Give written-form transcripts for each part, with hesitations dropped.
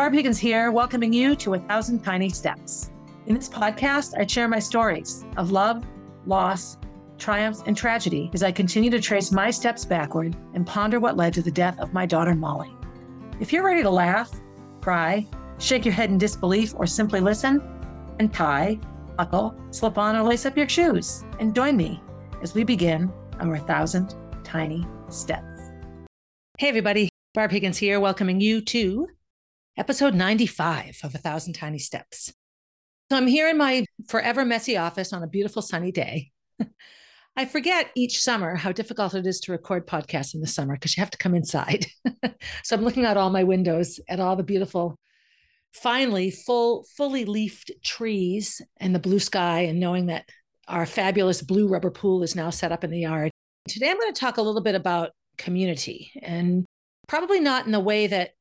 Barb Higgins here, welcoming you to A Thousand Tiny Steps. In this podcast, I share my stories of love, loss, triumphs, and tragedy as I continue to trace my steps backward and ponder what led to the death of my daughter, Molly. If you're ready to laugh, cry, shake your head in disbelief, or simply listen, untie, buckle, slip on, or lace up your shoes, and join me as we begin our 1,000 Tiny Steps. Hey everybody, Barb Higgins here, welcoming you to episode 95 of A Thousand Tiny Steps. So I'm here in my forever messy office on a beautiful sunny day. I forget each summer how difficult it is to record podcasts in the summer because you have to come inside. So I'm looking out all my windows at all the beautiful, finally fully leafed trees and the blue sky, and knowing that our fabulous blue rubber pool is now set up in the yard. Today, I'm going to talk a little bit about community, and probably not in the way that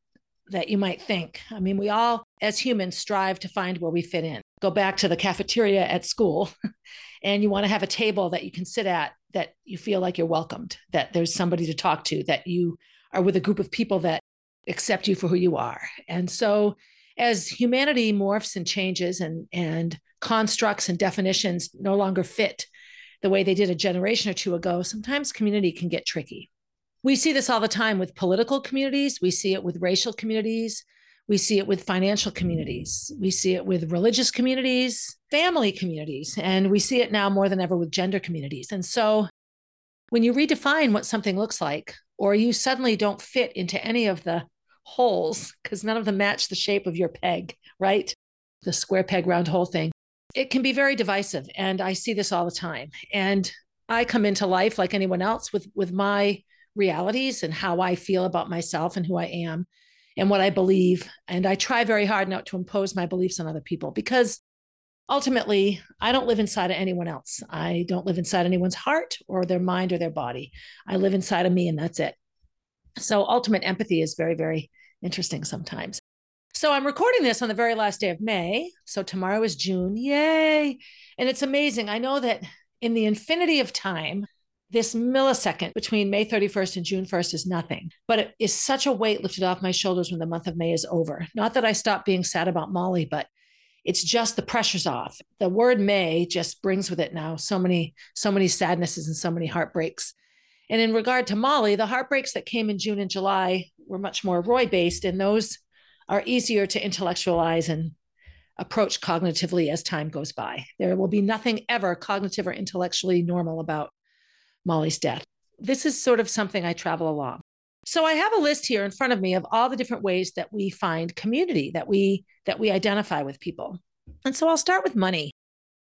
you might think. I mean, we all as humans strive to find where we fit in. Go back to the cafeteria at school and you want to have a table that you can sit at, that you feel like you're welcomed, that there's somebody to talk to, that you are with a group of people that accept you for who you are. And so as humanity morphs and changes and constructs and definitions no longer fit the way they did a generation or two ago, sometimes community can get tricky. We see this all the time with political communities. We see it with racial communities. We see it with financial communities. We see it with religious communities, family communities, and we see it now more than ever with gender communities. And so when you redefine what something looks like, or you suddenly don't fit into any of the holes, because none of them match the shape of your peg, right? The square peg, round hole thing. It can be very divisive. And I see this all the time. And I come into life like anyone else with my realities and how I feel about myself and who I am and what I believe. And I try very hard not to impose my beliefs on other people, because ultimately I don't live inside of anyone else. I don't live inside anyone's heart or their mind or their body. I live inside of me, and that's it. So ultimate empathy is very, very interesting sometimes. So I'm recording this on the very last day of May. So tomorrow is June. Yay. And it's amazing. I know that in the infinity of time, this millisecond between May 31st and June 1st is nothing, but it is such a weight lifted off my shoulders when the month of May is over. Not that I stopped being sad about Molly, but it's just the pressure's off. The word May just brings with it now so many sadnesses and so many heartbreaks. And in regard to Molly, the heartbreaks that came in June and July were much more Roy-based, and those are easier to intellectualize and approach cognitively as time goes by. There will be nothing ever cognitive or intellectually normal about Molly's death. This is sort of something I travel along. So I have a list here in front of me of all the different ways that we find community, that we identify with people. And so I'll start with money.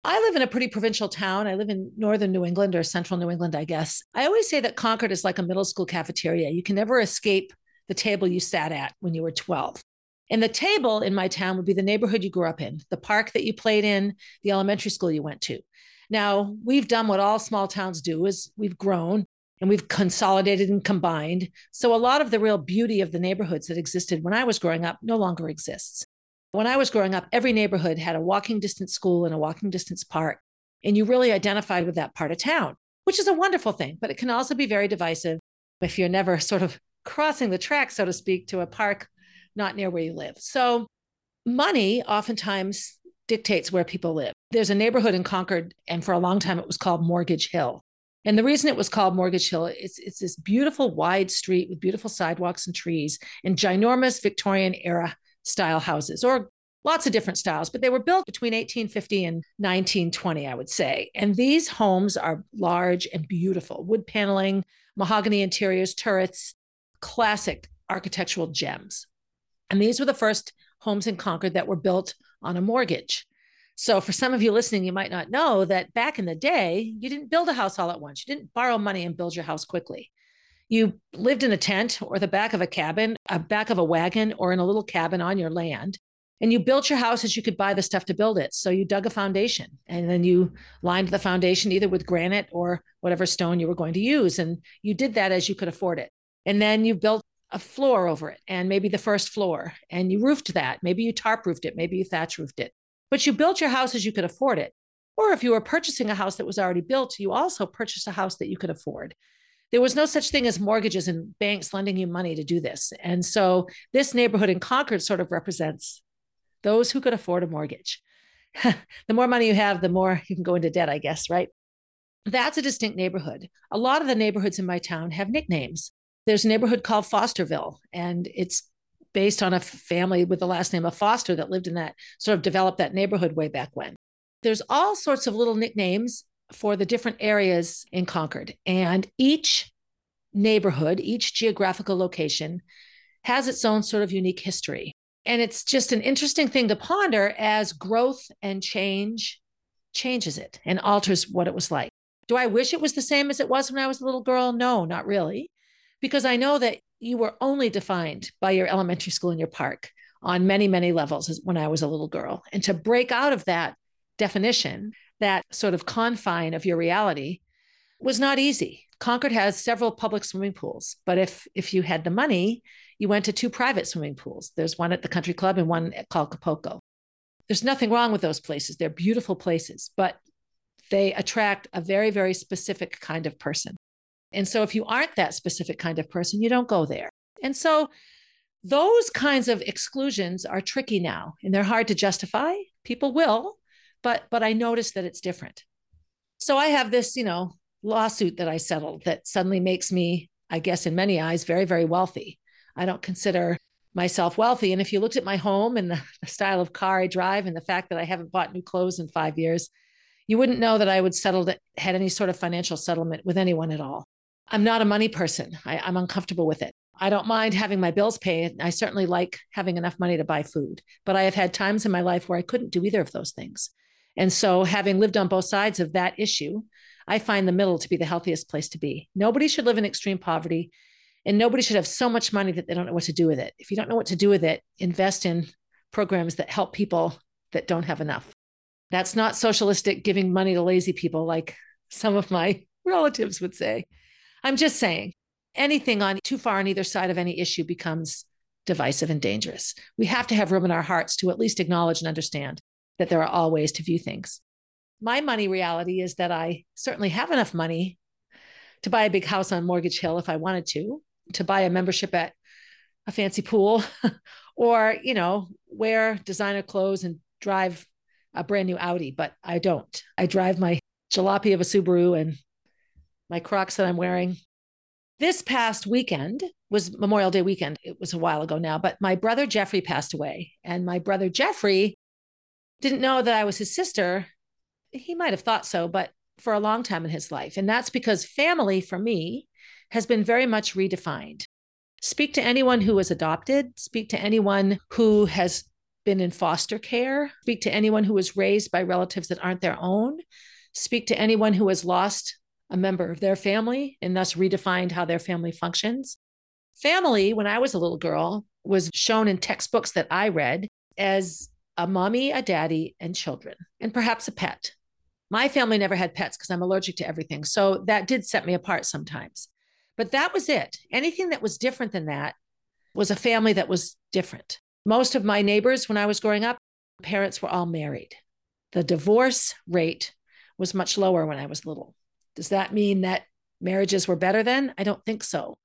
I live in a pretty provincial town. I live in northern New England, or central New England, I guess. I always say that Concord is like a middle school cafeteria. You can never escape the table you sat at when you were 12. And the table in my town would be the neighborhood you grew up in, the park that you played in, the elementary school you went to. Now, we've done what all small towns do, is we've grown and we've consolidated and combined. So a lot of the real beauty of the neighborhoods that existed when I was growing up no longer exists. When I was growing up, every neighborhood had a walking distance school and a walking distance park, and you really identified with that part of town, which is a wonderful thing, but it can also be very divisive if you're never sort of crossing the track, so to speak, to a park not near where you live. So money oftentimes dictates where people live. There's a neighborhood in Concord, and for a long time it was called Mortgage Hill. And the reason it was called Mortgage Hill is it's this beautiful wide street with beautiful sidewalks and trees and ginormous Victorian era style houses, or lots of different styles, but they were built between 1850 and 1920, I would say. And these homes are large and beautiful, wood paneling, mahogany interiors, turrets, classic architectural gems. And these were the first homes in Concord that were built on a mortgage. So for some of you listening, you might not know that back in the day, you didn't build a house all at once. You didn't borrow money and build your house quickly. You lived in a tent or the back of a cabin, a back of a wagon, or in a little cabin on your land. And you built your house as you could buy the stuff to build it. So you dug a foundation, and then you lined the foundation either with granite or whatever stone you were going to use. And you did that as you could afford it. And then you built a floor over it, and maybe the first floor, and you roofed that. Maybe you tarp roofed it. Maybe you thatch roofed it. But you built your house as you could afford it. Or if you were purchasing a house that was already built, you also purchased a house that you could afford. there was no such thing as mortgages and banks lending you money to do this. And so this neighborhood in Concord sort of represents those who could afford a mortgage. The more money you have, the more you can go into debt, I guess, right? That's a distinct neighborhood. A lot of the neighborhoods in my town have nicknames. There's a neighborhood called Fosterville, and it's based on a family with the last name of Foster that lived in that, sort of developed that neighborhood way back when. There's all sorts of little nicknames for the different areas in Concord. And each neighborhood, each geographical location has its own sort of unique history. And it's just an interesting thing to ponder as growth and change changes it and alters what it was like. Do I wish it was the same as it was when I was a little girl? No, not really. Because I know that you were only defined by your elementary school and your park on many, many levels when I was a little girl. And to break out of that definition, that sort of confine of your reality, was not easy. Concord has several public swimming pools, but if you had the money, you went to two private swimming pools. There's one at the country club and one called Capoco. There's nothing wrong with those places. They're beautiful places, but they attract a very, very specific kind of person. And so if you aren't that specific kind of person, you don't go there. And so those kinds of exclusions are tricky now, and they're hard to justify. People will, but I noticed that it's different. So I have this, lawsuit that I settled that suddenly makes me, I guess, in many eyes, very, very wealthy. I don't consider myself wealthy. And if you looked at my home and the style of car I drive and the fact that I haven't bought new clothes in 5 years, you wouldn't know that I would had any sort of financial settlement with anyone at all. I'm not a money person. I'm uncomfortable with it. I don't mind having my bills paid. I certainly like having enough money to buy food, but I have had times in my life where I couldn't do either of those things. And so having lived on both sides of that issue, I find the middle to be the healthiest place to be. Nobody should live in extreme poverty, and nobody should have so much money that they don't know what to do with it. If you don't know what to do with it, invest in programs that help people that don't have enough. That's not socialistic giving money to lazy people like some of my relatives would say. I'm just saying anything too far on either side of any issue becomes divisive and dangerous. We have to have room in our hearts to at least acknowledge and understand that there are all ways to view things. My money reality is that I certainly have enough money to buy a big house on Mortgage Hill if I wanted to buy a membership at a fancy pool or, wear designer clothes and drive a brand new Audi, but I don't. I drive my jalopy of a Subaru and my Crocs that I'm wearing. This past weekend was Memorial Day weekend. It was a while ago now, but my brother Jeffrey passed away, and my brother Jeffrey didn't know that I was his sister. He might have thought so, but for a long time in his life. And that's because family for me has been very much redefined. Speak to anyone who was adopted, speak to anyone who has been in foster care, speak to anyone who was raised by relatives that aren't their own, speak to anyone who has lost a member of their family and thus redefined how their family functions. Family, when I was a little girl, was shown in textbooks that I read as a mommy, a daddy, and children, and perhaps a pet. My family never had pets because I'm allergic to everything. So that did set me apart sometimes. But that was it. Anything that was different than that was a family that was different. Most of my neighbors, when I was growing up, parents were all married. The divorce rate was much lower when I was little. Does that mean that marriages were better then? I don't think so.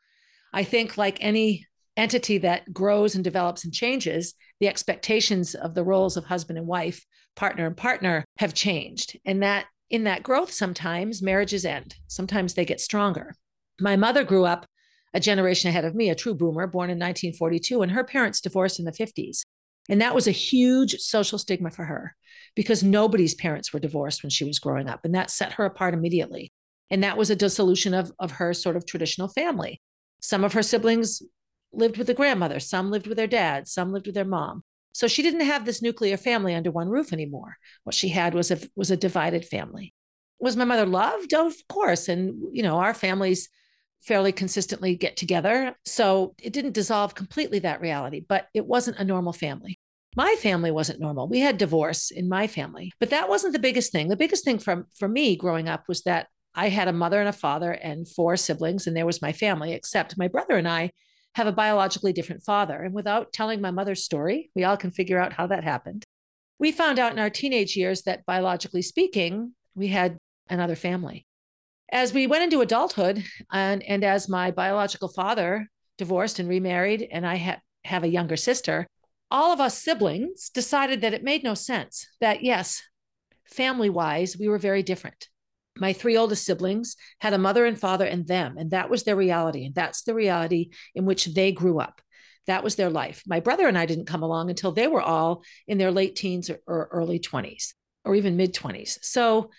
I think like any entity that grows and develops and changes, the expectations of the roles of husband and wife, partner and partner, have changed. And that in that growth, sometimes marriages end, sometimes they get stronger. My mother grew up a generation ahead of me, a true boomer, born in 1942, and her parents divorced in the 50s. And that was a huge social stigma for her because nobody's parents were divorced when she was growing up. And that set her apart immediately. And that was a dissolution of her sort of traditional family. Some of her siblings lived with the grandmother, some lived with their dad, some lived with their mom. So she didn't have this nuclear family under one roof anymore. What she had was a divided family. Was my mother loved? Of course. And, our families fairly consistently get together. So it didn't dissolve completely that reality, but it wasn't a normal family. My family wasn't normal. We had divorce in my family, but that wasn't the biggest thing. The biggest thing for me growing up was that I had a mother and a father and four siblings, and there was my family, except my brother and I have a biologically different father. And without telling my mother's story, we all can figure out how that happened. We found out in our teenage years that biologically speaking, we had another family. as we went into adulthood and as my biological father divorced and remarried, and I have a younger sister, all of us siblings decided that it made no sense, that yes, family-wise, we were very different. My three oldest siblings had a mother and father and them, and that was their reality. And that's the reality in which they grew up. That was their life. My brother and I didn't come along until they were all in their late teens or early 20s, or even mid 20s. So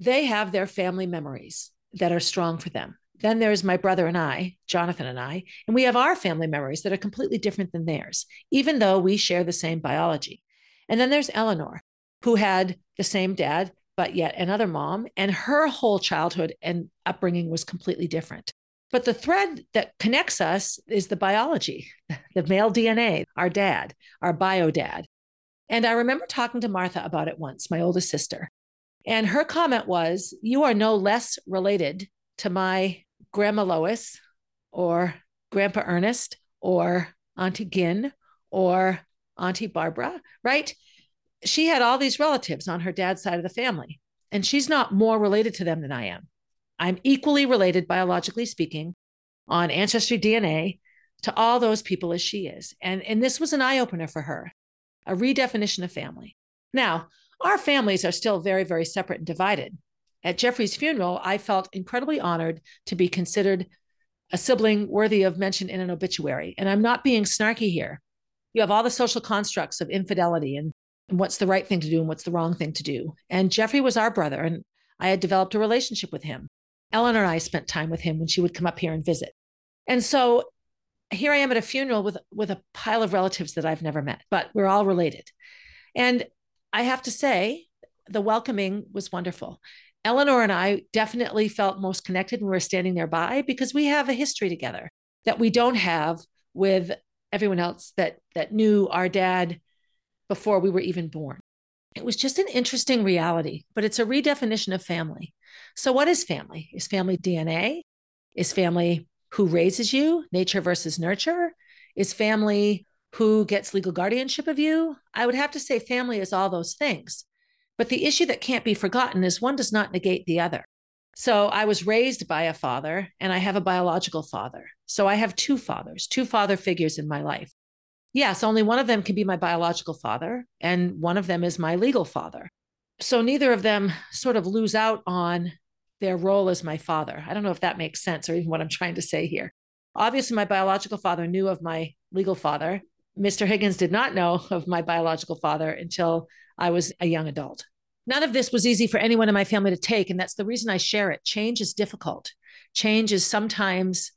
they have their family memories that are strong for them. Then there's my brother and I, Jonathan and we have our family memories that are completely different than theirs, even though we share the same biology. And then there's Eleanor, who had the same dad, but yet another mom, and her whole childhood and upbringing was completely different. But the thread that connects us is the biology, the male DNA, our dad, our bio dad. And I remember talking to Martha about it once, my oldest sister. And her comment was, you are no less related to my Grandma Lois or Grandpa Ernest or Auntie Ginn or Auntie Barbara, right? She had all these relatives on her dad's side of the family, and she's not more related to them than I am. I'm equally related, biologically speaking, on ancestry DNA to all those people as she is. And this was an eye-opener for her, a redefinition of family. Now, our families are still very, very separate and divided. At Jeffrey's funeral, I felt incredibly honored to be considered a sibling worthy of mention in an obituary. And I'm not being snarky here. You have all the social constructs of infidelity and what's the right thing to do and what's the wrong thing to do. And Jeffrey was our brother, and I had developed a relationship with him. Eleanor and I spent time with him when she would come up here and visit. And so here I am at a funeral with a pile of relatives that I've never met, but we're all related. And I have to say, the welcoming was wonderful. Eleanor and I definitely felt most connected when we were standing nearby, because we have a history together that we don't have with everyone else that knew our dad before we were even born. It was just an interesting reality, but it's a redefinition of family. So what is family? Is family DNA? Is family who raises you, nature versus nurture? Is family who gets legal guardianship of you? I would have to say family is all those things. But the issue that can't be forgotten is one does not negate the other. So I was raised by a father, and I have a biological father. So I have two fathers, two father figures in my life. Yes, only one of them can be my biological father, and one of them is my legal father. So neither of them sort of lose out on their role as my father. I don't know if that makes sense or even what I'm trying to say here. Obviously, my biological father knew of my legal father. Mr. Higgins did not know of my biological father until I was a young adult. None of this was easy for anyone in my family to take, and that's the reason I share it. Change is difficult. Change is sometimes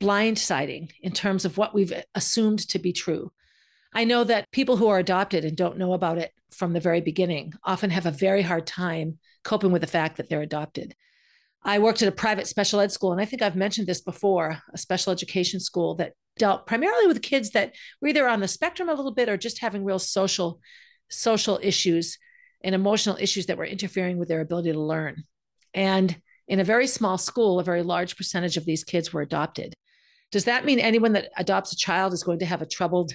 blindsiding in terms of what we've assumed to be true. I know that people who are adopted and don't know about it from the very beginning often have a very hard time coping with the fact that they're adopted. I worked at a private special ed school, and I think I've mentioned this before, a special education school that dealt primarily with kids that were either on the spectrum a little bit or just having real social issues and emotional issues that were interfering with their ability to learn. And in a very small school, a very large percentage of these kids were adopted. Does that mean anyone that adopts a child is going to have a troubled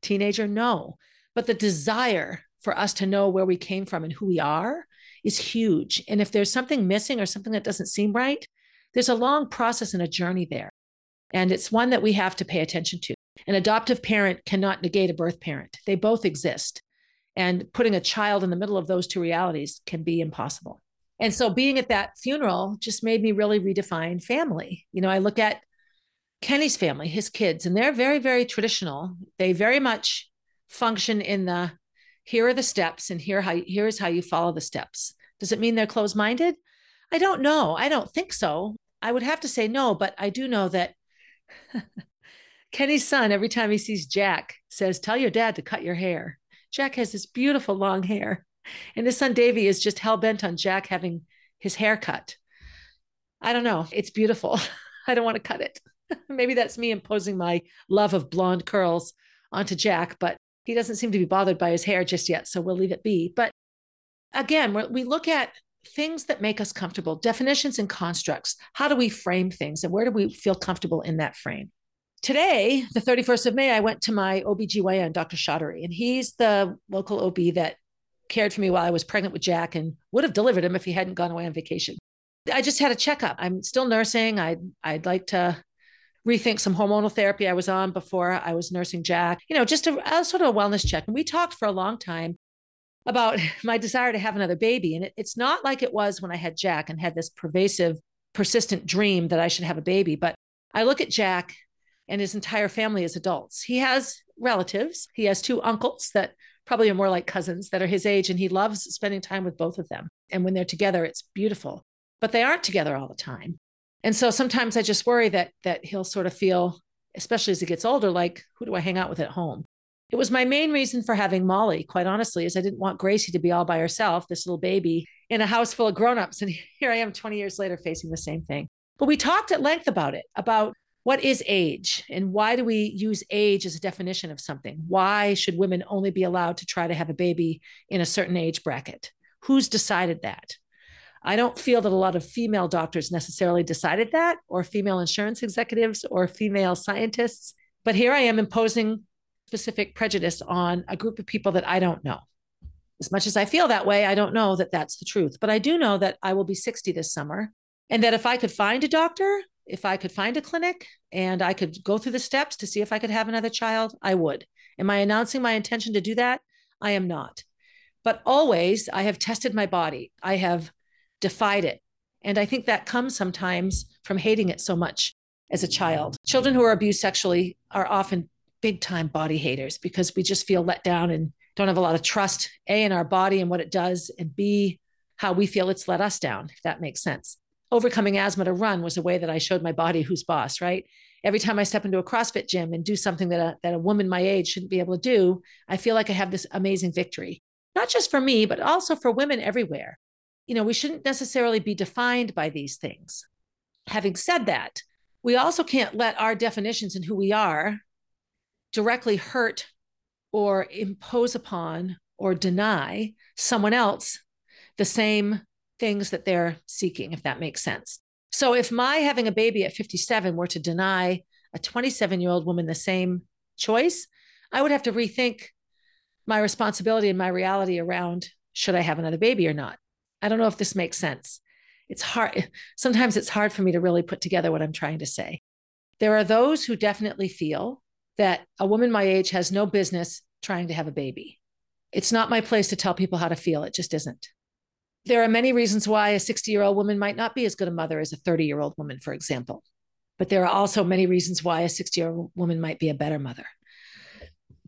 teenager? No. But the desire for us to know where we came from and who we are is huge. And if there's something missing or something that doesn't seem right, there's a long process and a journey there. And it's one that we have to pay attention to. An adoptive parent cannot negate a birth parent. They both exist. And putting a child in the middle of those two realities can be impossible. And so being at that funeral just made me really redefine family. You know, I look at Kenny's family, his kids, and they're very, very traditional. They very much function in the, here are the steps and here's how you follow the steps. Does it mean they're closed-minded? I don't know. I don't think so. I would have to say no, but I do know that Kenny's son, every time he sees Jack, says, tell your dad to cut your hair. Jack has this beautiful long hair. And his son, Davey, is just hell-bent on Jack having his hair cut. I don't know. It's beautiful. I don't want to cut it. Maybe that's me imposing my love of blonde curls onto Jack, but he doesn't seem to be bothered by his hair just yet, so we'll leave it be. But again, we look at things that make us comfortable, definitions and constructs. How do we frame things, and where do we feel comfortable in that frame? Today, the 31st of May, I went to my OBGYN, Dr. Shatteri, and he's the local OB that cared for me while I was pregnant with Jack and would have delivered him if he hadn't gone away on vacation. I just had a checkup. I'm still nursing. I'd like to rethink some hormonal therapy I was on before I was nursing Jack, you know, just a sort of a wellness check. And we talked for a long time about my desire to have another baby. And it's not like it was when I had Jack and had this pervasive, persistent dream that I should have a baby. But I look at Jack and his entire family as adults. He has relatives. He has two uncles that probably are more like cousins that are his age. And he loves spending time with both of them. And when they're together, it's beautiful, but they aren't together all the time. And so sometimes I just worry that he'll sort of feel, especially as he gets older, like, who do I hang out with at home? It was my main reason for having Molly, quite honestly, is I didn't want Gracie to be all by herself, this little baby in a house full of grownups. And here I am 20 years later facing the same thing. But we talked at length about it, about what is age and why do we use age as a definition of something? Why should women only be allowed to try to have a baby in a certain age bracket? Who's decided that? I don't feel that a lot of female doctors necessarily decided that, or female insurance executives or female scientists. But here I am imposing specific prejudice on a group of people that I don't know. As much as I feel that way, I don't know that that's the truth. But I do know that I will be 60 this summer, and that if I could find a doctor, if I could find a clinic, and I could go through the steps to see if I could have another child, I would. Am I announcing my intention to do that? I am not. But always, I have tested my body. I have defied it. And I think that comes sometimes from hating it so much as a child. Children who are abused sexually are often big time body haters because we just feel let down and don't have a lot of trust, A, in our body and what it does, and B, how we feel it's let us down, if that makes sense. Overcoming asthma to run was a way that I showed my body who's boss, right? Every time I step into a CrossFit gym and do something that a woman my age shouldn't be able to do, I feel like I have this amazing victory, not just for me, but also for women everywhere. You know, we shouldn't necessarily be defined by these things. Having said that, we also can't let our definitions and who we are directly hurt or impose upon or deny someone else the same things that they're seeking, if that makes sense. So if my having a baby at 57 were to deny a 27-year-old woman the same choice, I would have to rethink my responsibility and my reality around, should I have another baby or not? I don't know if this makes sense. It's hard. Sometimes it's hard for me to really put together what I'm trying to say. There are those who definitely feel that a woman my age has no business trying to have a baby. It's not my place to tell people how to feel. It just isn't. There are many reasons why a 60-year-old woman might not be as good a mother as a 30-year-old woman, for example. But there are also many reasons why a 60-year-old woman might be a better mother.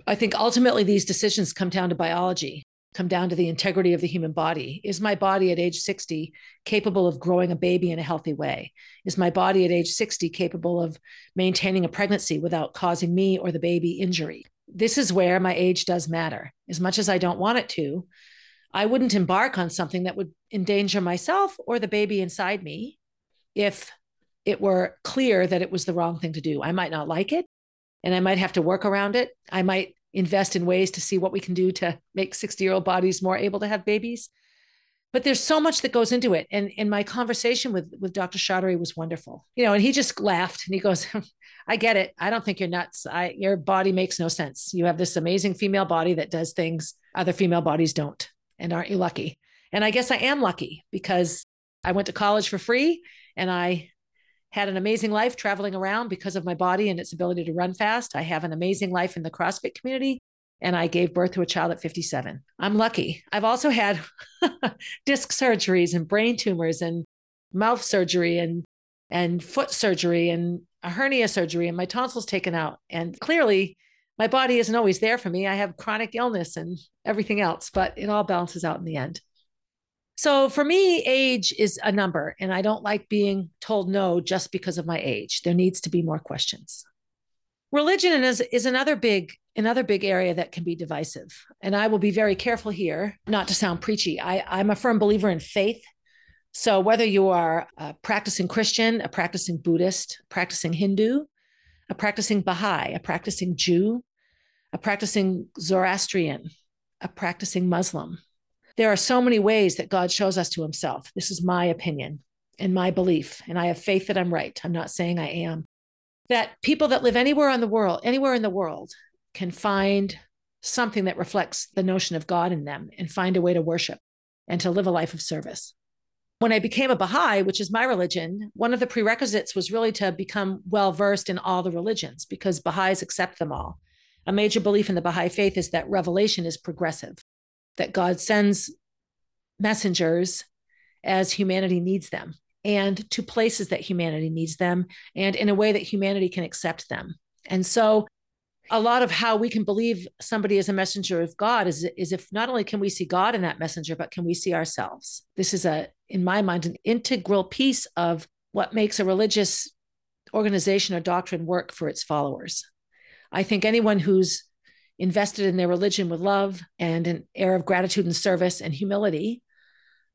I think ultimately these decisions come down to biology. Come down to the integrity of the human body. Is my body at age 60 capable of growing a baby in a healthy way? Is my body at age 60 capable of maintaining a pregnancy without causing me or the baby injury? This is where my age does matter. As much as I don't want it to, I wouldn't embark on something that would endanger myself or the baby inside me if it were clear that it was the wrong thing to do. I might not like it, and I might have to work around it. I might invest in ways to see what we can do to make 60-year-old bodies more able to have babies. But there's so much that goes into it. And my conversation with Dr. Shatteri was wonderful. You know, and he just laughed and he goes, I get it. I don't think you're nuts. Your body makes no sense. You have this amazing female body that does things other female bodies don't. And aren't you lucky? And I guess I am lucky because I went to college for free and I had an amazing life traveling around because of my body and its ability to run fast. I have an amazing life in the CrossFit community, and I gave birth to a child at 57. I'm lucky. I've also had disc surgeries and brain tumors and mouth surgery and foot surgery and a hernia surgery and my tonsils taken out. And clearly my body isn't always there for me. I have chronic illness and everything else, but it all balances out in the end. So for me, age is a number, and I don't like being told no just because of my age. There needs to be more questions. Religion is another big area that can be divisive, and I will be very careful here not to sound preachy. I'm a firm believer in faith. So whether you are a practicing Christian, a practicing Buddhist, a practicing Hindu, a practicing Baha'i, a practicing Jew, a practicing Zoroastrian, a practicing Muslim, there are so many ways that God shows us to himself. This is my opinion and my belief, and I have faith that I'm right. I'm not saying I am. That people that live anywhere in the world can find something that reflects the notion of God in them and find a way to worship and to live a life of service. When I became a Baha'i, which is my religion, one of the prerequisites was really to become well-versed in all the religions because Baha'is accept them all. A major belief in the Baha'i faith is that revelation is progressive, that God sends messengers as humanity needs them and to places that humanity needs them and in a way that humanity can accept them. And so a lot of how we can believe somebody is a messenger of God is if not only can we see God in that messenger, but can we see ourselves? This is, in my mind, an integral piece of what makes a religious organization or doctrine work for its followers. I think anyone who's invested in their religion with love and an air of gratitude and service and humility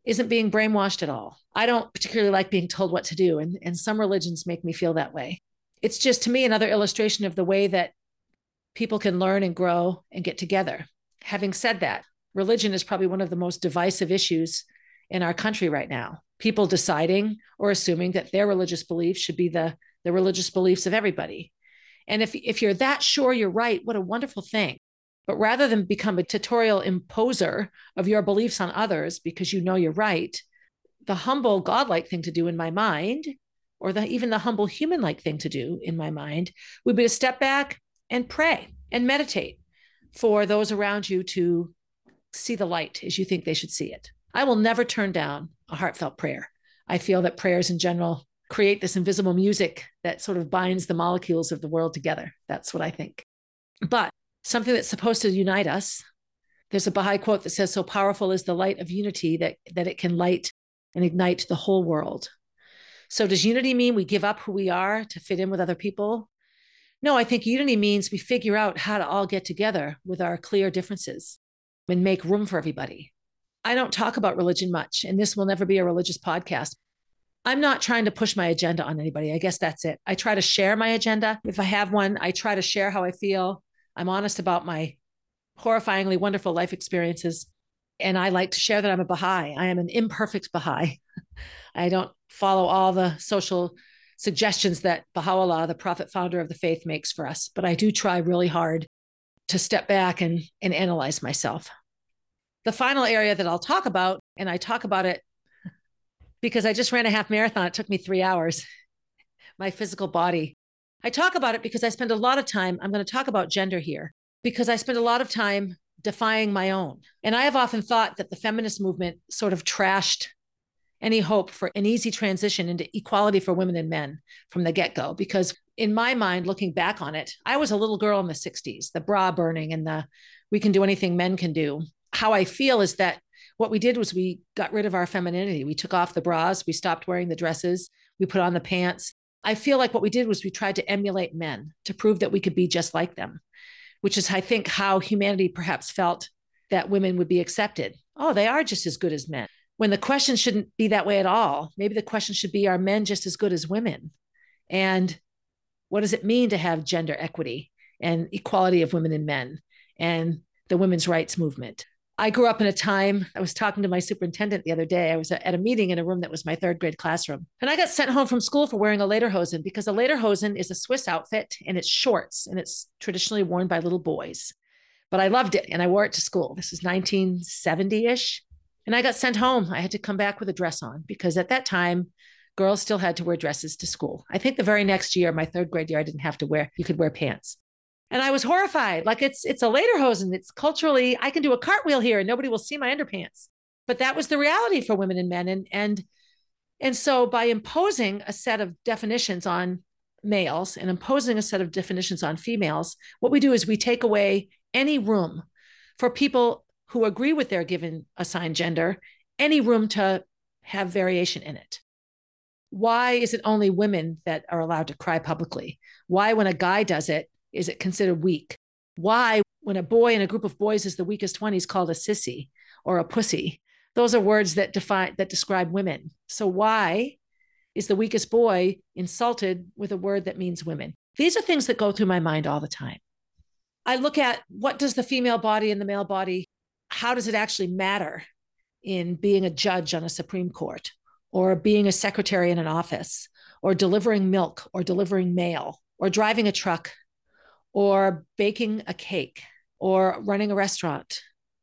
isn't being brainwashed at all. I don't particularly like being told what to do, and some religions make me feel that way. It's just, to me, another illustration of the way that people can learn and grow and get together. Having said that, religion is probably one of the most divisive issues in our country right now. People deciding or assuming that their religious beliefs should be the religious beliefs of everybody. And if you're that sure you're right, what a wonderful thing. But rather than become a tutorial imposer of your beliefs on others because you know you're right, the humble godlike thing to do in my mind, or even the humble human-like thing to do in my mind, would be to step back and pray and meditate for those around you to see the light as you think they should see it. I will never turn down a heartfelt prayer. I feel that prayers in general create this invisible music that sort of binds the molecules of the world together. That's what I think. But something that's supposed to unite us. There's a Baha'i quote that says, so powerful is the light of unity that it can light and ignite the whole world. So does unity mean we give up who we are to fit in with other people? No, I think unity means we figure out how to all get together with our clear differences and make room for everybody. I don't talk about religion much, and this will never be a religious podcast. I'm not trying to push my agenda on anybody. I guess that's it. I try to share my agenda. If I have one, I try to share how I feel. I'm honest about my horrifyingly wonderful life experiences. And I like to share that I'm a Baha'i. I am an imperfect Baha'i. I don't follow all the social suggestions that Baha'u'llah, the prophet founder of the faith, makes for us. But I do try really hard to step back and analyze myself. The final area that I'll talk about, and I talk about it because I just ran a half marathon. It took me 3 hours, my physical body. I talk about it because I spend a lot of time, I'm going to talk about gender here, because I spend a lot of time defying my own. And I have often thought that the feminist movement sort of trashed any hope for an easy transition into equality for women and men from the get-go, because in my mind, looking back on it, I was a little girl in the 60s, the bra burning and the we can do anything men can do. How I feel is that what we did was we got rid of our femininity. We took off the bras. We stopped wearing the dresses. We put on the pants. I feel like what we did was we tried to emulate men to prove that we could be just like them, which is, I think, how humanity perhaps felt that women would be accepted. Oh, they are just as good as men. When the question shouldn't be that way at all. Maybe the question should be, are men just as good as women? And what does it mean to have gender equity and equality of women and men and the women's rights movement? I grew up in a time, I was talking to my superintendent the other day. I was at a meeting in a room that was my third grade classroom. And I got sent home from school for wearing a lederhosen, because a lederhosen is a Swiss outfit and it's shorts and it's traditionally worn by little boys. But I loved it and I wore it to school. This was 1970-ish. And I got sent home. I had to come back with a dress on because at that time, girls still had to wear dresses to school. I think the very next year, my third grade year, I didn't have to wear, you could wear pants. And I was horrified. Like it's a lederhosen. It's culturally, I can do a cartwheel here and nobody will see my underpants. But that was the reality for women and men. And so by imposing a set of definitions on males and imposing a set of definitions on females, what we do is we take away any room for people who agree with their given assigned gender, any room to have variation in it. Why is it only women that are allowed to cry publicly? Why, when a guy does it, is it considered weak? Why, when a boy in a group of boys is the weakest one, he's called a sissy or a pussy? Those are words that describe women. So why is the weakest boy insulted with a word that means women? These are things that go through my mind all the time. I look at what does the female body and the male body, how does it actually matter in being a judge on a Supreme Court or being a secretary in an office or delivering milk or delivering mail or driving a truck, or baking a cake, or running a restaurant,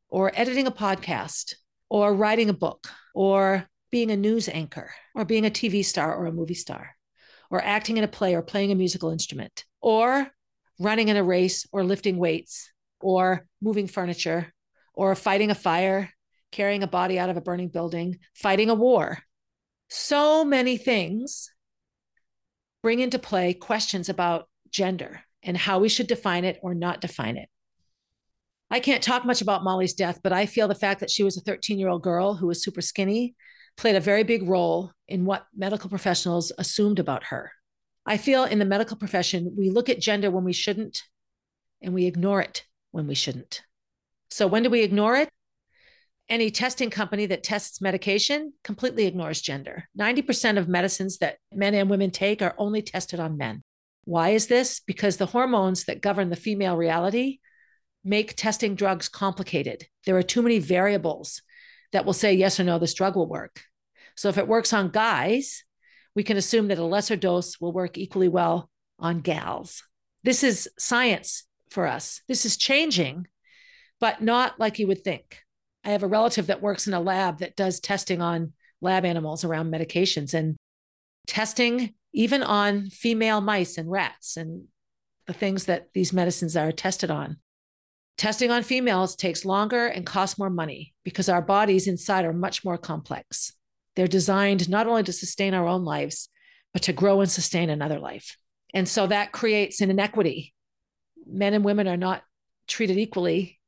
or editing a podcast, or writing a book, or being a news anchor or being a TV star or a movie star or acting in a play or playing a musical instrument or running in a race or lifting weights or moving furniture or fighting a fire, carrying a body out of a burning building, fighting a war. So many things bring into play questions about gender and how we should define it or not define it. I can't talk much about Molly's death, but I feel the fact that she was a 13-year-old girl who was super skinny played a very big role in what medical professionals assumed about her. I feel in the medical profession, we look at gender when we shouldn't, and we ignore it when we shouldn't. So when do we ignore it? Any testing company that tests medication completely ignores gender. 90% of medicines that men and women take are only tested on men. Why is this? Because the hormones that govern the female reality make testing drugs complicated. There are too many variables that will say yes or no, this drug will work. So if it works on guys, we can assume that a lesser dose will work equally well on gals. This is science for us. This is changing, but not like you would think. I have a relative that works in a lab that does testing on lab animals around medications and testing even on female mice and rats and the things that these medicines are tested on. Testing on females takes longer and costs more money because our bodies inside are much more complex. They're designed not only to sustain our own lives, but to grow and sustain another life. And so that creates an inequity. Men and women are not treated equally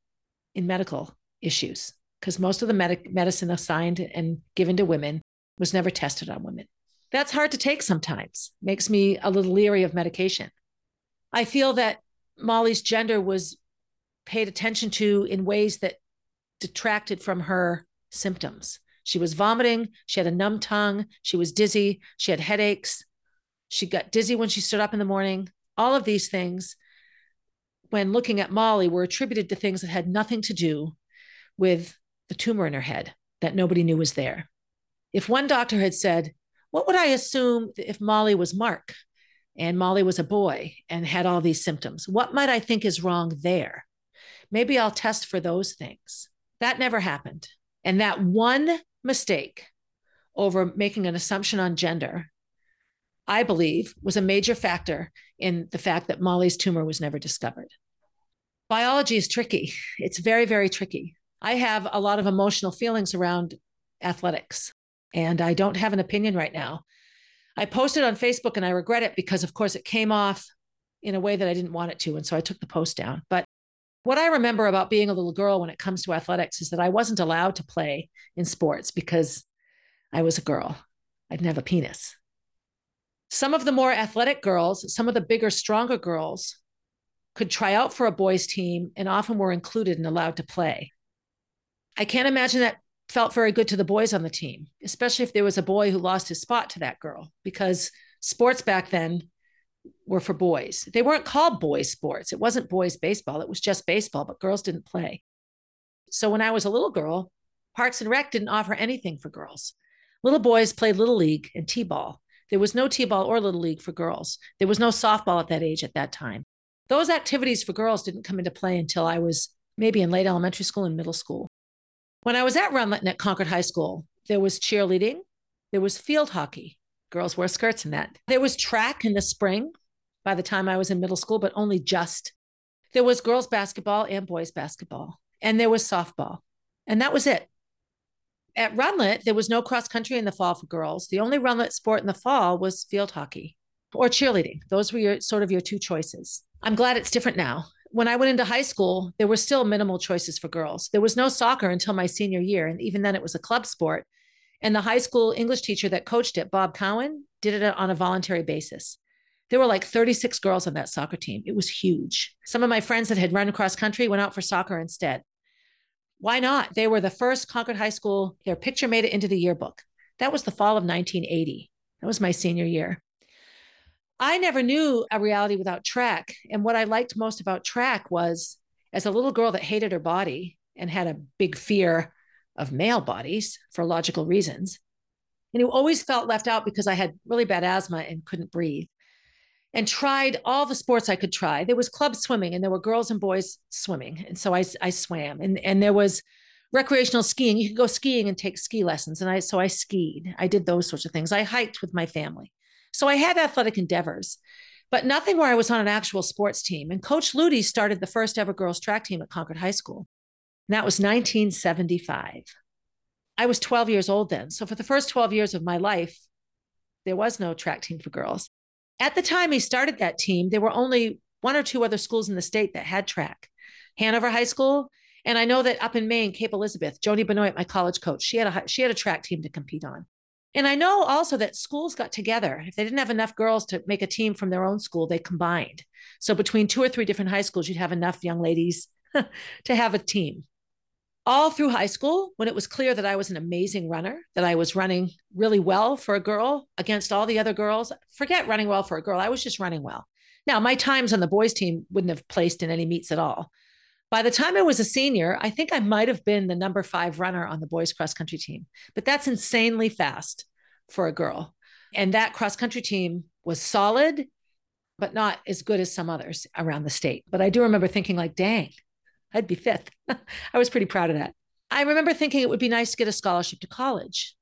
in medical issues because most of the medicine assigned and given to women was never tested on women. That's hard to take sometimes. Makes me a little leery of medication. I feel that Molly's gender was paid attention to in ways that detracted from her symptoms. She was vomiting. She had a numb tongue. She was dizzy. She had headaches. She got dizzy when she stood up in the morning. All of these things, when looking at Molly, were attributed to things that had nothing to do with the tumor in her head that nobody knew was there. If one doctor had said, what would I assume if Molly was Mark and Molly was a boy and had all these symptoms? What might I think is wrong there? Maybe I'll test for those things. That never happened. And that one mistake over making an assumption on gender, I believe, was a major factor in the fact that Molly's tumor was never discovered. Biology is tricky. It's very, very tricky. I have a lot of emotional feelings around athletics, and I don't have an opinion right now. I posted on Facebook and I regret it because, of course, it came off in a way that I didn't want it to. And so I took the post down. But what I remember about being a little girl when it comes to athletics is that I wasn't allowed to play in sports because I was a girl. I didn't have a penis. Some of the more athletic girls, some of the bigger, stronger girls could try out for a boys' team and often were included and allowed to play. I can't imagine that felt very good to the boys on the team, especially if there was a boy who lost his spot to that girl, because sports back then were for boys. They weren't called boys sports. It wasn't boys baseball. It was just baseball, but girls didn't play. So when I was a little girl, Parks and Rec didn't offer anything for girls. Little boys played Little League and T-ball. There was no T-ball or Little League for girls. There was no softball at that age at that time. Those activities for girls didn't come into play until I was maybe in late elementary school and middle school. When I was at Runlet and at Concord High School, there was cheerleading. There was field hockey. Girls wore skirts in that. There was track in the spring by the time I was in middle school, but only just. There was girls basketball and boys basketball, and there was softball. And that was it. At Runlet, there was no cross country in the fall for girls. The only Runlet sport in the fall was field hockey or cheerleading. Those were your two choices. I'm glad it's different now. When I went into high school, there were still minimal choices for girls. There was no soccer until my senior year. And even then it was a club sport. And the high school English teacher that coached it, Bob Cowan, did it on a voluntary basis. There were like 36 girls on that soccer team. It was huge. Some of my friends that had run across country went out for soccer instead. Why not? They were the first Concord High School. Their picture made it into the yearbook. That was the fall of 1980. That was my senior year. I never knew a reality without track. And what I liked most about track was, as a little girl that hated her body and had a big fear of male bodies for logical reasons, and who always felt left out because I had really bad asthma and couldn't breathe, and tried all the sports I could try. There was club swimming and there were girls and boys swimming. And so I swam and there was recreational skiing. You could go skiing and take ski lessons. And so I skied. I did those sorts of things. I hiked with my family. So I had athletic endeavors, but nothing where I was on an actual sports team. And Coach Lutie started the first ever girls track team at Concord High School. And that was 1975. I was 12 years old then. So for the first 12 years of my life, there was no track team for girls. At the time he started that team, there were only one or two other schools in the state that had track. Hanover High School. And I know that up in Maine, Cape Elizabeth, Joni Benoit, my college coach, she had a track team to compete on. And I know also that schools got together. If they didn't have enough girls to make a team from their own school, they combined. So between two or three different high schools, you'd have enough young ladies to have a team. All through high school, when it was clear that I was an amazing runner, that I was running really well for a girl against all the other girls, forget running well for a girl, I was just running well. Now, my times on the boys' team wouldn't have placed in any meets at all. By the time I was a senior, I think I might have been the number 5 runner on the boys' cross-country team, but that's insanely fast for a girl. And that cross-country team was solid, but not as good as some others around the state. But I do remember thinking like, dang, I'd be 5th. I was pretty proud of that. I remember thinking it would be nice to get a scholarship to college.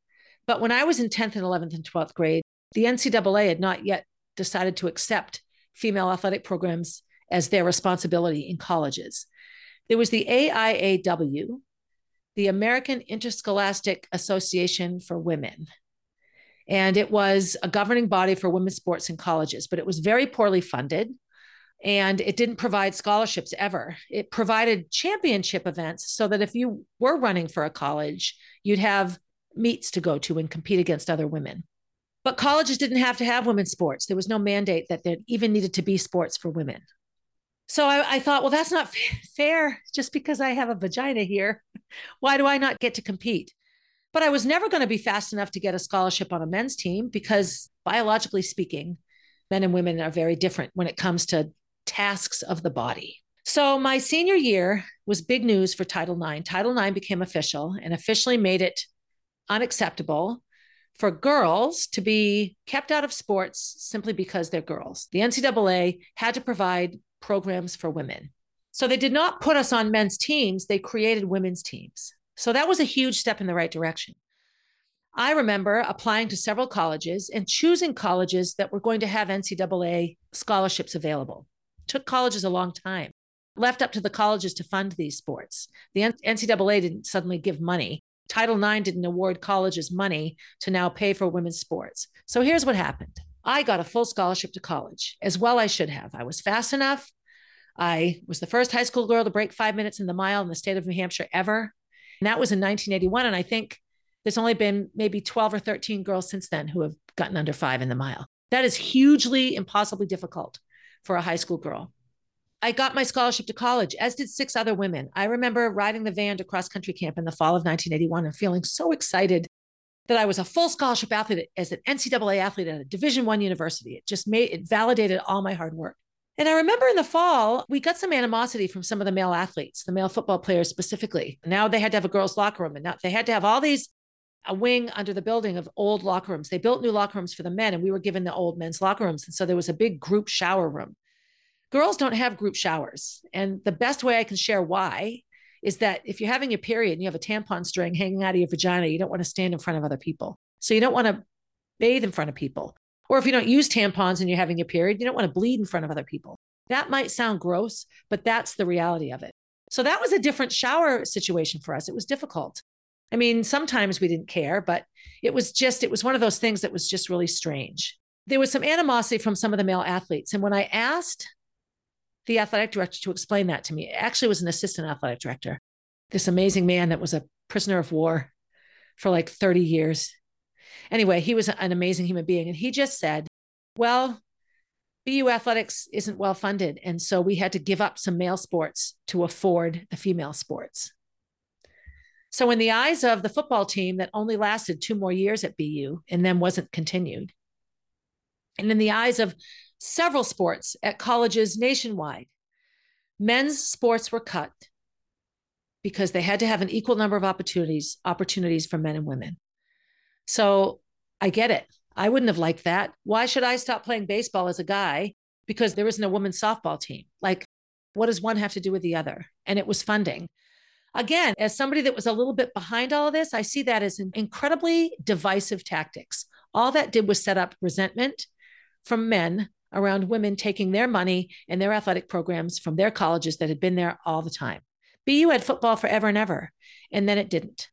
But when I was in 10th and 11th and 12th grade, the NCAA had not yet decided to accept female athletic programs as their responsibility in colleges. There was the AIAW, the American Interscholastic Association for Women. And it was a governing body for women's sports in colleges, but it was very poorly funded. And it didn't provide scholarships ever. It provided championship events so that if you were running for a college, you'd have meets to go to and compete against other women. But colleges didn't have to have women's sports. There was no mandate that there even needed to be sports for women. So I thought, well, that's not fair. Just because I have a vagina here, why do I not get to compete? But I was never going to be fast enough to get a scholarship on a men's team because biologically speaking, men and women are very different when it comes to tasks of the body. So my senior year was big news for Title IX. Title IX became official and officially made it unacceptable for girls to be kept out of sports simply because they're girls. The NCAA had to provide programs for women. So they did not put us on men's teams. They created women's teams. So that was a huge step in the right direction. I remember applying to several colleges and choosing colleges that were going to have NCAA scholarships available. Took colleges a long time, left up to the colleges to fund these sports. The NCAA didn't suddenly give money. Title IX didn't award colleges money to now pay for women's sports. So here's what happened. I got a full scholarship to college, as well I should have. I was fast enough. I was the first high school girl to break 5 minutes in the mile in the state of New Hampshire ever. And that was in 1981. And I think there's only been maybe 12 or 13 girls since then who have gotten under 5 in the mile. That is hugely, impossibly difficult for a high school girl. I got my scholarship to college, as did 6 other women. I remember riding the van to cross-country camp in the fall of 1981 and feeling so excited that I was a full scholarship athlete as an NCAA athlete at a Division I university. It just validated all my hard work. And I remember in the fall, we got some animosity from some of the male athletes, the male football players specifically. Now they had to have a girls' locker room, and now they had to have all these, a wing under the building of old locker rooms. They built new locker rooms for the men, and we were given the old men's locker rooms. And so there was a big group shower room. Girls don't have group showers. And the best way I can share why is that if you're having your period and you have a tampon string hanging out of your vagina, you don't want to stand in front of other people. So you don't want to bathe in front of people. Or if you don't use tampons and you're having your period, you don't want to bleed in front of other people. That might sound gross, but that's the reality of it. So that was a different shower situation for us. It was difficult. I mean, sometimes we didn't care, but it was one of those things that was just really strange. There was some animosity from some of the male athletes. And when I asked the athletic director to explain that to me, it actually was an assistant athletic director, this amazing man that was a prisoner of war for like 30 years. Anyway, he was an amazing human being. And he just said, well, BU athletics isn't well funded. And so we had to give up some male sports to afford the female sports. So in the eyes of the football team that only lasted 2 more years at BU and then wasn't continued, and in the eyes of several sports at colleges nationwide, men's sports were cut because they had to have an equal number of opportunities for men and women. So I get it. I wouldn't have liked that. Why should I stop playing baseball as a guy because there isn't a women's softball team? Like, what does one have to do with the other? And it was funding. Again, as somebody that was a little bit behind all of this, I see that as incredibly divisive tactics. All that did was set up resentment from men around women taking their money and their athletic programs from their colleges that had been there all the time. BU had football forever and ever, and then it didn't.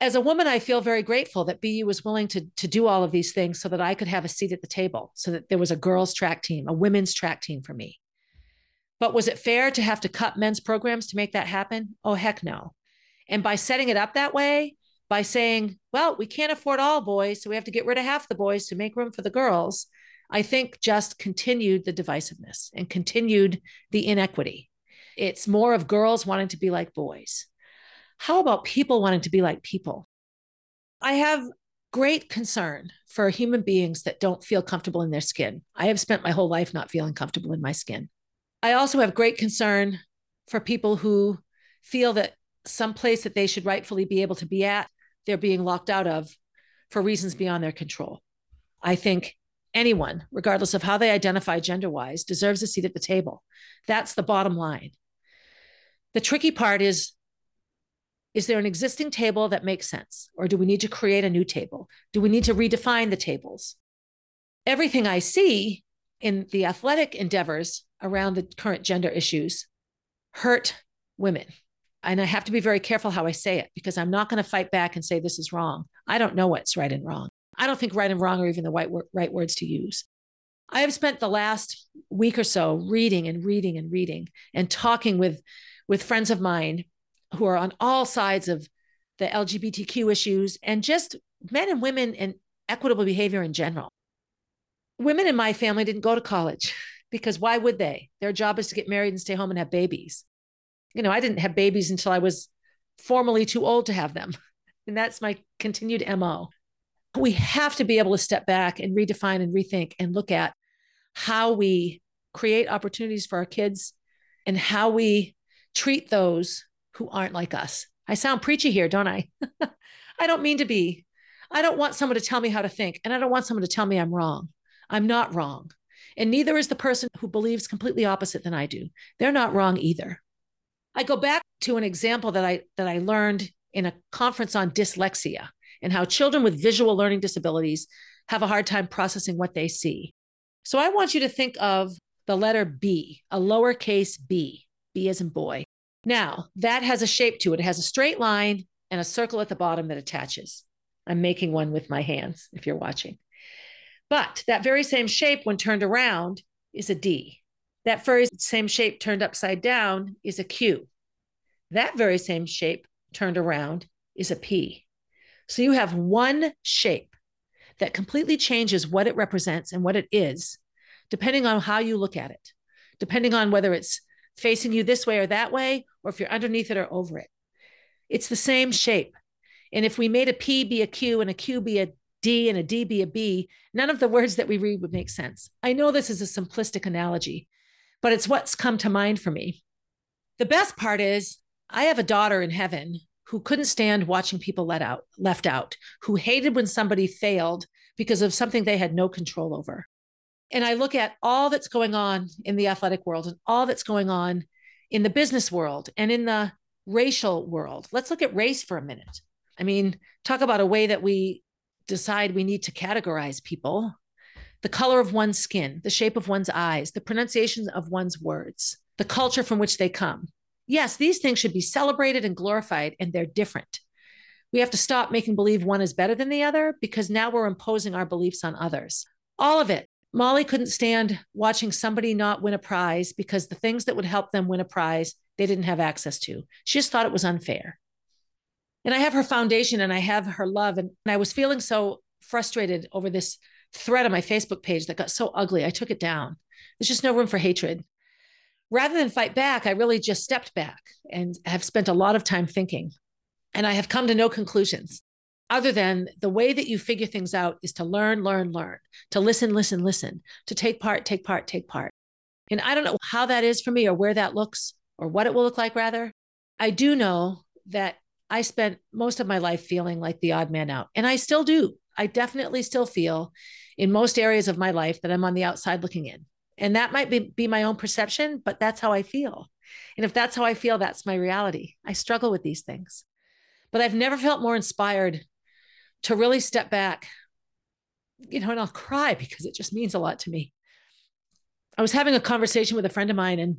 As a woman, I feel very grateful that BU was willing to do all of these things so that I could have a seat at the table, so that there was a girls' track team, a women's track team for me. But was it fair to have to cut men's programs to make that happen? Oh, heck no. And by setting it up that way, by saying, well, we can't afford all boys, so we have to get rid of half the boys to make room for the girls, I think just continued the divisiveness and continued the inequity. It's more of girls wanting to be like boys. How about people wanting to be like people? I have great concern for human beings that don't feel comfortable in their skin. I have spent my whole life not feeling comfortable in my skin. I also have great concern for people who feel that some place that they should rightfully be able to be at, they're being locked out of for reasons beyond their control. I think anyone, regardless of how they identify gender-wise, deserves a seat at the table. That's the bottom line. The tricky part is there an existing table that makes sense? Or do we need to create a new table? Do we need to redefine the tables? Everything I see in the athletic endeavors around the current gender issues hurt women. And I have to be very careful how I say it, because I'm not going to fight back and say this is wrong. I don't know what's right and wrong. I don't think right and wrong are even the right words to use. I have spent the last week or so reading and talking with friends of mine who are on all sides of the LGBTQ issues and just men and women and equitable behavior in general. Women in my family didn't go to college because why would they? Their job is to get married and stay home and have babies. You know, I didn't have babies until I was formally too old to have them. And that's my continued MO. We have to be able to step back and redefine and rethink and look at how we create opportunities for our kids and how we treat those who aren't like us. I sound preachy here, don't I? I don't mean to be. I don't want someone to tell me how to think, and I don't want someone to tell me I'm wrong. I'm not wrong. And neither is the person who believes completely opposite than I do. They're not wrong either. I go back to an example that I learned in a conference on dyslexia, and how children with visual learning disabilities have a hard time processing what they see. So I want you to think of the letter B, a lowercase b, B as in boy. Now, that has a shape to it. It has a straight line and a circle at the bottom that attaches. I'm making one with my hands, if you're watching. But that very same shape, when turned around, is a D. That very same shape turned upside down is a Q. That very same shape turned around is a P. So you have one shape that completely changes what it represents and what it is, depending on how you look at it, depending on whether it's facing you this way or that way, or if you're underneath it or over it. It's the same shape. And if we made a P be a Q and a Q be a D and a D be a B, none of the words that we read would make sense. I know this is a simplistic analogy, but it's what's come to mind for me. The best part is I have a daughter in heaven who couldn't stand watching people left out, who hated when somebody failed because of something they had no control over. And I look at all that's going on in the athletic world and all that's going on in the business world and in the racial world. Let's look at race for a minute. I mean, talk about a way that we decide we need to categorize people. The color of one's skin, the shape of one's eyes, the pronunciation of one's words, the culture from which they come. Yes, these things should be celebrated and glorified, and they're different. We have to stop making believe one is better than the other, because now we're imposing our beliefs on others. All of it. Molly couldn't stand watching somebody not win a prize because the things that would help them win a prize, they didn't have access to. She just thought it was unfair. And I have her foundation and I have her love. And I was feeling so frustrated over this thread on my Facebook page that got so ugly. I took it down. There's just no room for hatred. Rather than fight back, I really just stepped back and have spent a lot of time thinking. And I have come to no conclusions other than the way that you figure things out is to learn, to listen, to take part. And I don't know how that is for me or where that looks or what it will look like, rather. I do know that I spent most of my life feeling like the odd man out. And I still do. I definitely still feel in most areas of my life that I'm on the outside looking in. And that might be my own perception, but that's how I feel. And if that's how I feel, that's my reality. I struggle with these things, but I've never felt more inspired to really step back, you know, and I'll cry because it just means a lot to me. I was having a conversation with a friend of mine, and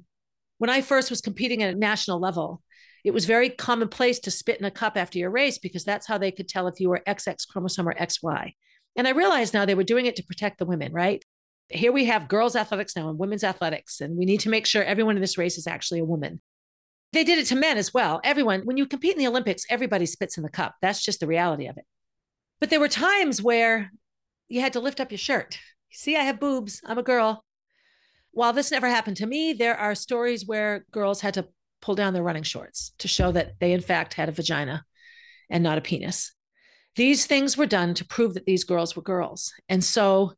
when I first was competing at a national level, it was very commonplace to spit in a cup after your race because that's how they could tell if you were XX chromosome or XY. And I realized now they were doing it to protect the women, right? Here we have girls' athletics now and women's athletics, and we need to make sure everyone in this race is actually a woman. They did it to men as well. Everyone, when you compete in the Olympics, everybody spits in the cup. That's just the reality of it. But there were times where you had to lift up your shirt. See, I have boobs. I'm a girl. While this never happened to me, there are stories where girls had to pull down their running shorts to show that they, in fact, had a vagina and not a penis. These things were done to prove that these girls were girls. And so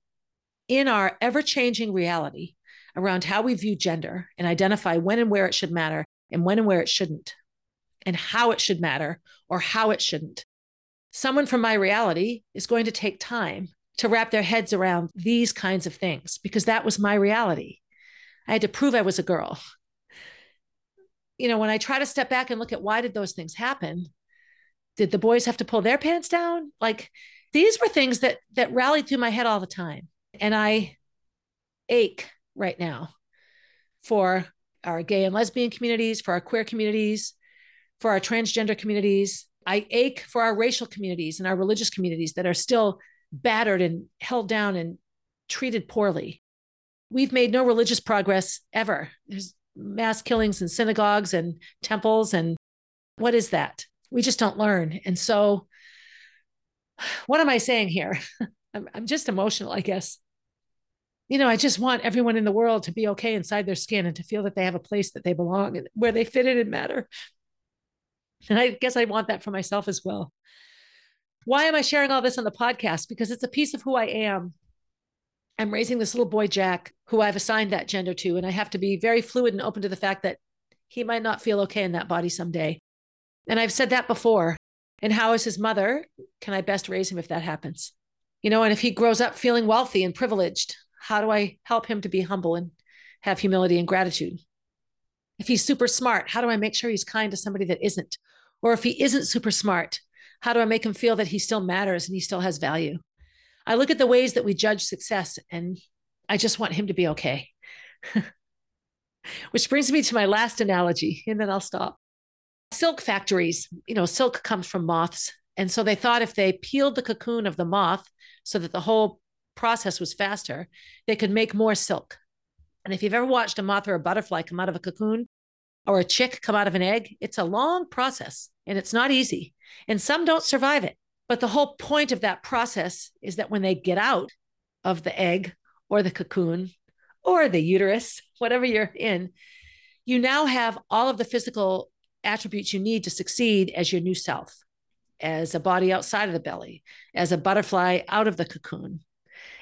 in our ever-changing reality around how we view gender and identify when and where it should matter and when and where it shouldn't, and how it should matter or how it shouldn't, someone from my reality is going to take time to wrap their heads around these kinds of things, because that was my reality. I had to prove I was a girl. You know, when I try to step back and look at why did those things happen, did the boys have to pull their pants down? Like, these were things that rallied through my head all the time. And I ache right now for our gay and lesbian communities, for our queer communities, for our transgender communities. I ache for our racial communities and our religious communities that are still battered and held down and treated poorly. We've made no religious progress ever. There's mass killings in synagogues and temples. And what is that? We just don't learn. And so what am I saying here? I'm just emotional, I guess. You know, I just want everyone in the world to be okay inside their skin and to feel that they have a place that they belong and where they fit in and matter. And I guess I want that for myself as well. Why am I sharing all this on the podcast? Because it's a piece of who I am. I'm raising this little boy, Jack, who I've assigned that gender to, and I have to be very fluid and open to the fact that he might not feel okay in that body someday. And I've said that before. And how, as his mother, can I best raise him if that happens? You know, and if he grows up feeling wealthy and privileged, how do I help him to be humble and have humility and gratitude? If he's super smart, how do I make sure he's kind to somebody that isn't? Or if he isn't super smart, how do I make him feel that he still matters and he still has value? I look at the ways that we judge success, and I just want him to be okay. Which brings me to my last analogy, and then I'll stop. Silk factories, you know, silk comes from moths. And so they thought if they peeled the cocoon of the moth so that the whole process was faster, they could make more silk. And if you've ever watched a moth or a butterfly come out of a cocoon, or a chick come out of an egg, it's a long process and it's not easy. And some don't survive it. But the whole point of that process is that when they get out of the egg or the cocoon or the uterus, whatever you're in, you now have all of the physical attributes you need to succeed as your new self, as a body outside of the belly, as a butterfly out of the cocoon,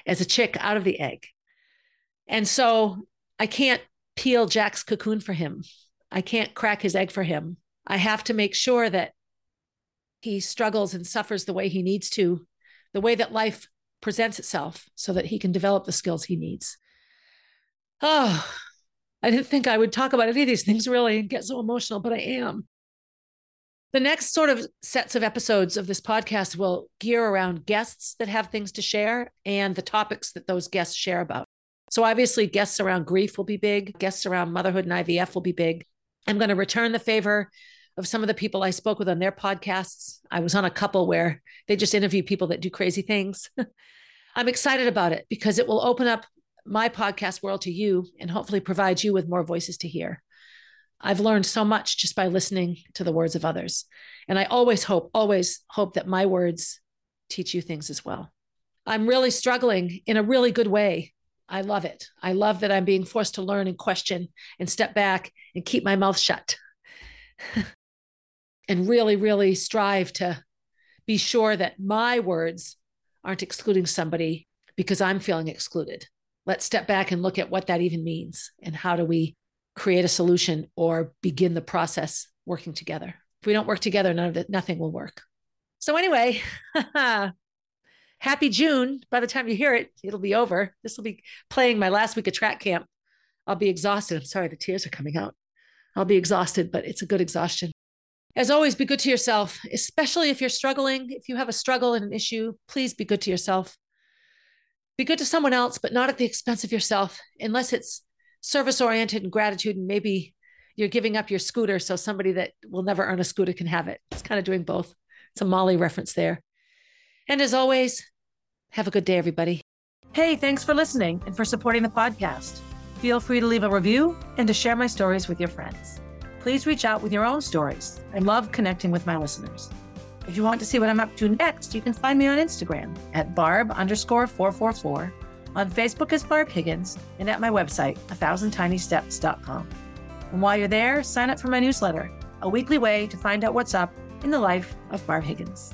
as a chick out of the egg. And so I can't peel Jack's cocoon for him. I can't crack his egg for him. I have to make sure that he struggles and suffers the way he needs to, the way that life presents itself, so that he can develop the skills he needs. Oh, I didn't think I would talk about any of these things really and get so emotional, but I am. The next sort of sets of episodes of this podcast will gear around guests that have things to share and the topics that those guests share about. So obviously guests around grief will be big. Guests around motherhood and IVF will be big. I'm going to return the favor of some of the people I spoke with on their podcasts. I was on a couple where they just interview people that do crazy things. I'm excited about it because it will open up my podcast world to you and hopefully provide you with more voices to hear. I've learned so much just by listening to the words of others. And I always hope that my words teach you things as well. I'm really struggling in a really good way. I love it. I love that I'm being forced to learn and question and step back and keep my mouth shut and really, really strive to be sure that my words aren't excluding somebody because I'm feeling excluded. Let's step back and look at what that even means and how do we create a solution or begin the process working together. If we don't work together, nothing will work. So anyway, happy June. By the time you hear it, it'll be over. This will be playing my last week of track camp. I'll be exhausted. I'm sorry, the tears are coming out. I'll be exhausted, but it's a good exhaustion. As always, be good to yourself, especially if you're struggling. If you have a struggle and an issue, please be good to yourself. Be good to someone else, but not at the expense of yourself, unless it's service-oriented and gratitude, and maybe you're giving up your scooter so somebody that will never earn a scooter can have it. It's kind of doing both. It's a Molly reference there. And as always, have a good day, everybody. Hey, thanks for listening and for supporting the podcast. Feel free to leave a review and to share my stories with your friends. Please reach out with your own stories. I love connecting with my listeners. If you want to see what I'm up to next, you can find me on Instagram at barb_444, on Facebook as Barb Higgins, and at my website, athousandtinysteps.com. And while you're there, sign up for my newsletter, a weekly way to find out what's up in the life of Barb Higgins.